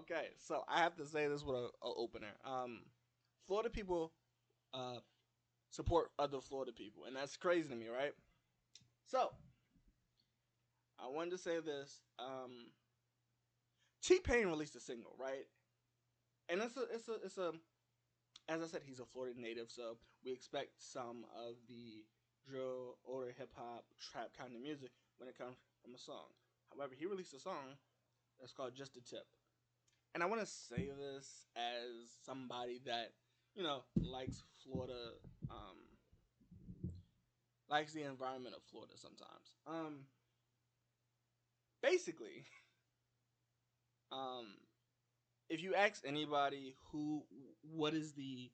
Okay, so I have to say this with an opener. Florida people support other Florida people, and that's crazy to me, right? So, I wanted to say this. T-Pain released a single, right? And it's a as I said, he's a Florida native, so we expect some of the drill, older hip-hop, trap kind of music when it comes from a song. However, he released a song that's called Just a Tip. And I want to say this as somebody that, you know, likes Florida, likes the environment of Florida sometimes. Basically, if you ask anybody what is the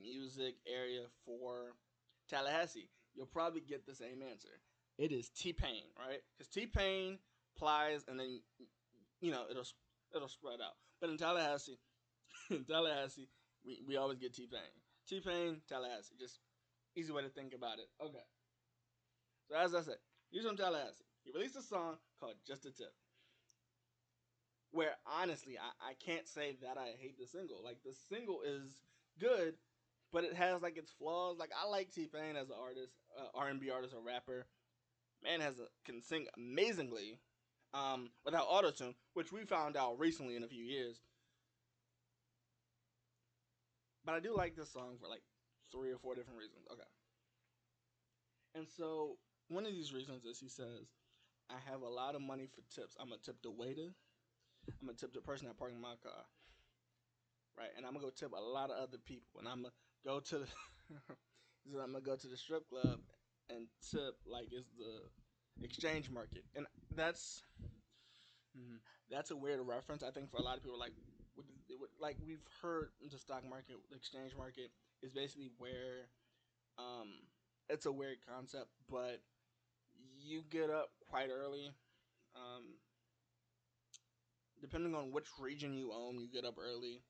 music area for Tallahassee, you'll probably get the same answer. It is T-Pain, right? Because T-Pain applies, and then, you know, it'll spread out. But in Tallahassee, we always get T-Pain. T-Pain, Tallahassee, just easy way to think about it. Okay. So as I said, he's from Tallahassee. He released a song called Just a Tip, where honestly, I can't say that I hate the single. Like, the single is good, but it has, like, its flaws. Like, I like T-Pain as an artist, R&B artist or rapper. Man can sing amazingly without autotune, which we found out recently in a few years. But I do like this song for, like, 3 or 4 different reasons. Okay. And so, one of these reasons is he says, I have a lot of money for tips. I'm going to tip the waiter. I'm going to tip the person that parked my car. Right? And I'm going to go tip a lot of other people. And I'm going to go to the strip club and tip like it's the exchange market. And that's a weird reference, I think, for a lot of people. Like, we've heard the stock market, the exchange market is basically where it's a weird concept, but you get up quite early. Depending on which region you own, you get up early,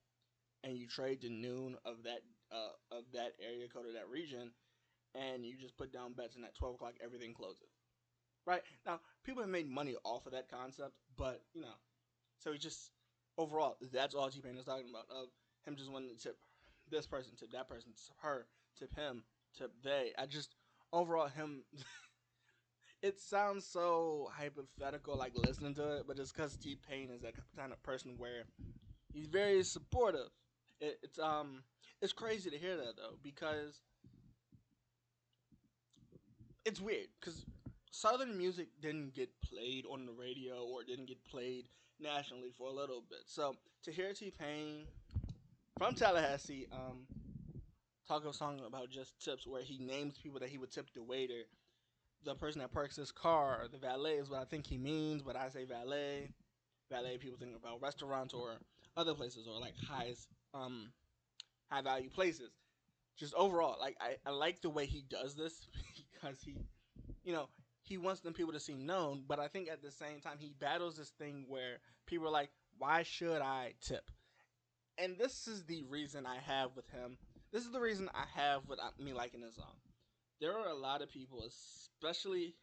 and you trade to noon of that area code of that region, and you just put down bets, and at 12 o'clock everything closes. Right? Now, people have made money off of that concept, but, you know, so it's just, overall, that's all T-Pain is talking about, of him just wanting to tip this person, tip that person, tip her, tip him, tip they. It sounds so hypothetical, like, listening to it, but it's because T-Pain is that kind of person where he's very supportive. It's crazy to hear that, though, because it's weird, because Southern music didn't get played on the radio or didn't get played nationally for a little bit. So to hear T-Pain from Tallahassee talk a song about just tips, where he names people that he would tip the waiter, the person that parks his car, or the valet is what I think he means, but I say valet. Valet, people think about restaurants or other places, or like high value places. Just overall, like, I like the way he does this, because he, you know, he wants them people to seem known, but I think at the same time he battles this thing where people are like, why should I tip? And this is the reason I have with him. This is the reason I have with me liking this song. There are a lot of people, especially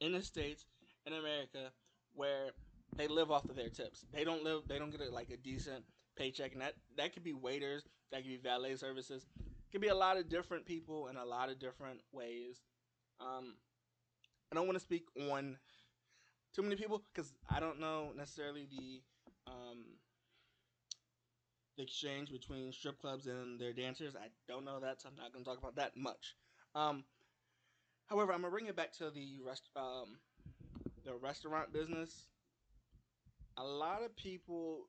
in the States, in America, where they live off of their tips. They don't get a decent paycheck, and that could be waiters, that could be valet services, it could be a lot of different people in a lot of different ways. I don't want to speak on too many people, because I don't know necessarily the exchange between strip clubs and their dancers. I don't know that, so I'm not going to talk about that much. However, I'm gonna bring it back to the restaurant business. A lot of people don't.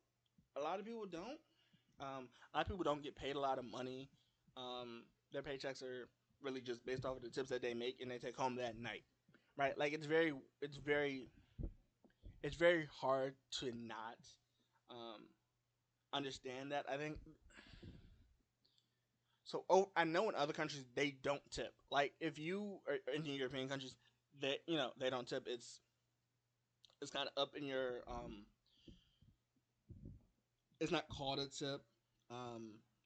A lot of people don't get paid a lot of money. Their paychecks are really just based off of the tips that they make and they take home that night, right? Like, it's very hard to not understand that, I think. So, I know in other countries, they don't tip. Like, if you are in European countries, they don't tip. It's kind of up in your, it's not called a tip.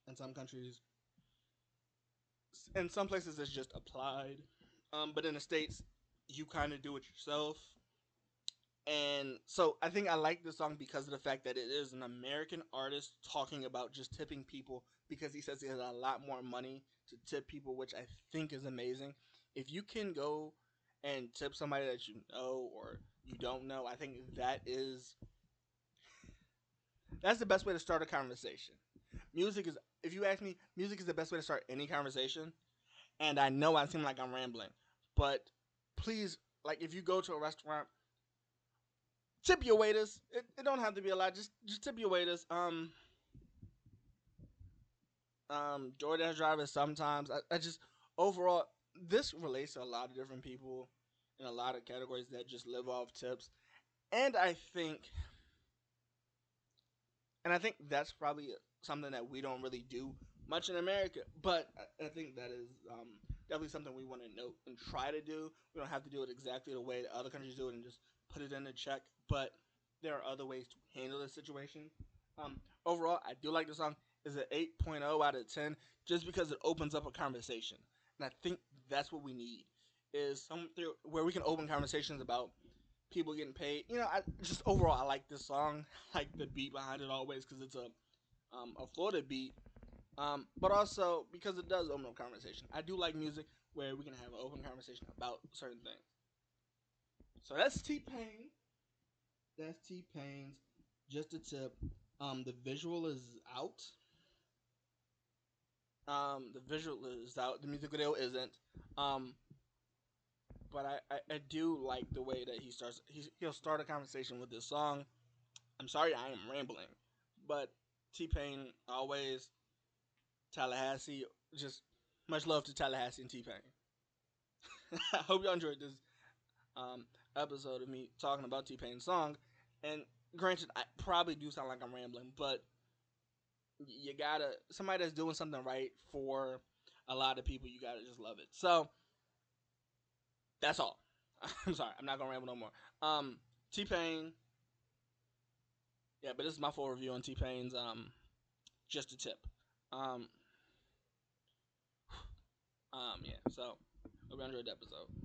In some countries, in some places, it's just applied. But in the States, you kind of do it yourself. And so I think I like this song because of the fact that it is an American artist talking about just tipping people, because he says he has a lot more money to tip people, which I think is amazing. If you can go and tip somebody that you know or you don't know, I think that's the best way to start a conversation. Music is, if you ask me, music is the best way to start any conversation. And I know I seem like I'm rambling, but please, like, if you go to a restaurant, tip your waiters. It don't have to be a lot. Just tip your waiters. DoorDash drivers sometimes. I just, overall, this relates to a lot of different people in a lot of categories that just live off tips. And I think that's probably something that we don't really do much in America. But I think that is definitely something we want to note and try to do. We don't have to do it exactly the way that other countries do it and just put it in a check. But there are other ways to handle this situation. Overall, I do like the song. It's an 8.0 out of 10 just because it opens up a conversation. And I think that's what we need, is something where we can open conversations about people getting paid. You know, I like this song. I like the beat behind it always, because it's a Florida beat. But also because it does open up conversation. I do like music where we can have an open conversation about certain things. So that's T-Pain. That's T-Pain's Just a Tip. The visual is out. The music video isn't. But I do like the way that he starts. He'll start a conversation with this song. I'm sorry I am rambling, but T-Pain always. Tallahassee, just much love to Tallahassee and T-Pain. I hope y'all enjoyed this episode of me talking about T-Pain's song. And granted, I probably do sound like I'm rambling, but you gotta, somebody that's doing something right for a lot of people, you gotta just love it. So that's all. I'm sorry, I'm not gonna ramble no more. T-Pain, yeah, but this is my full review on T-Pain's Just a Tip. Yeah, so hope you enjoyed the episode.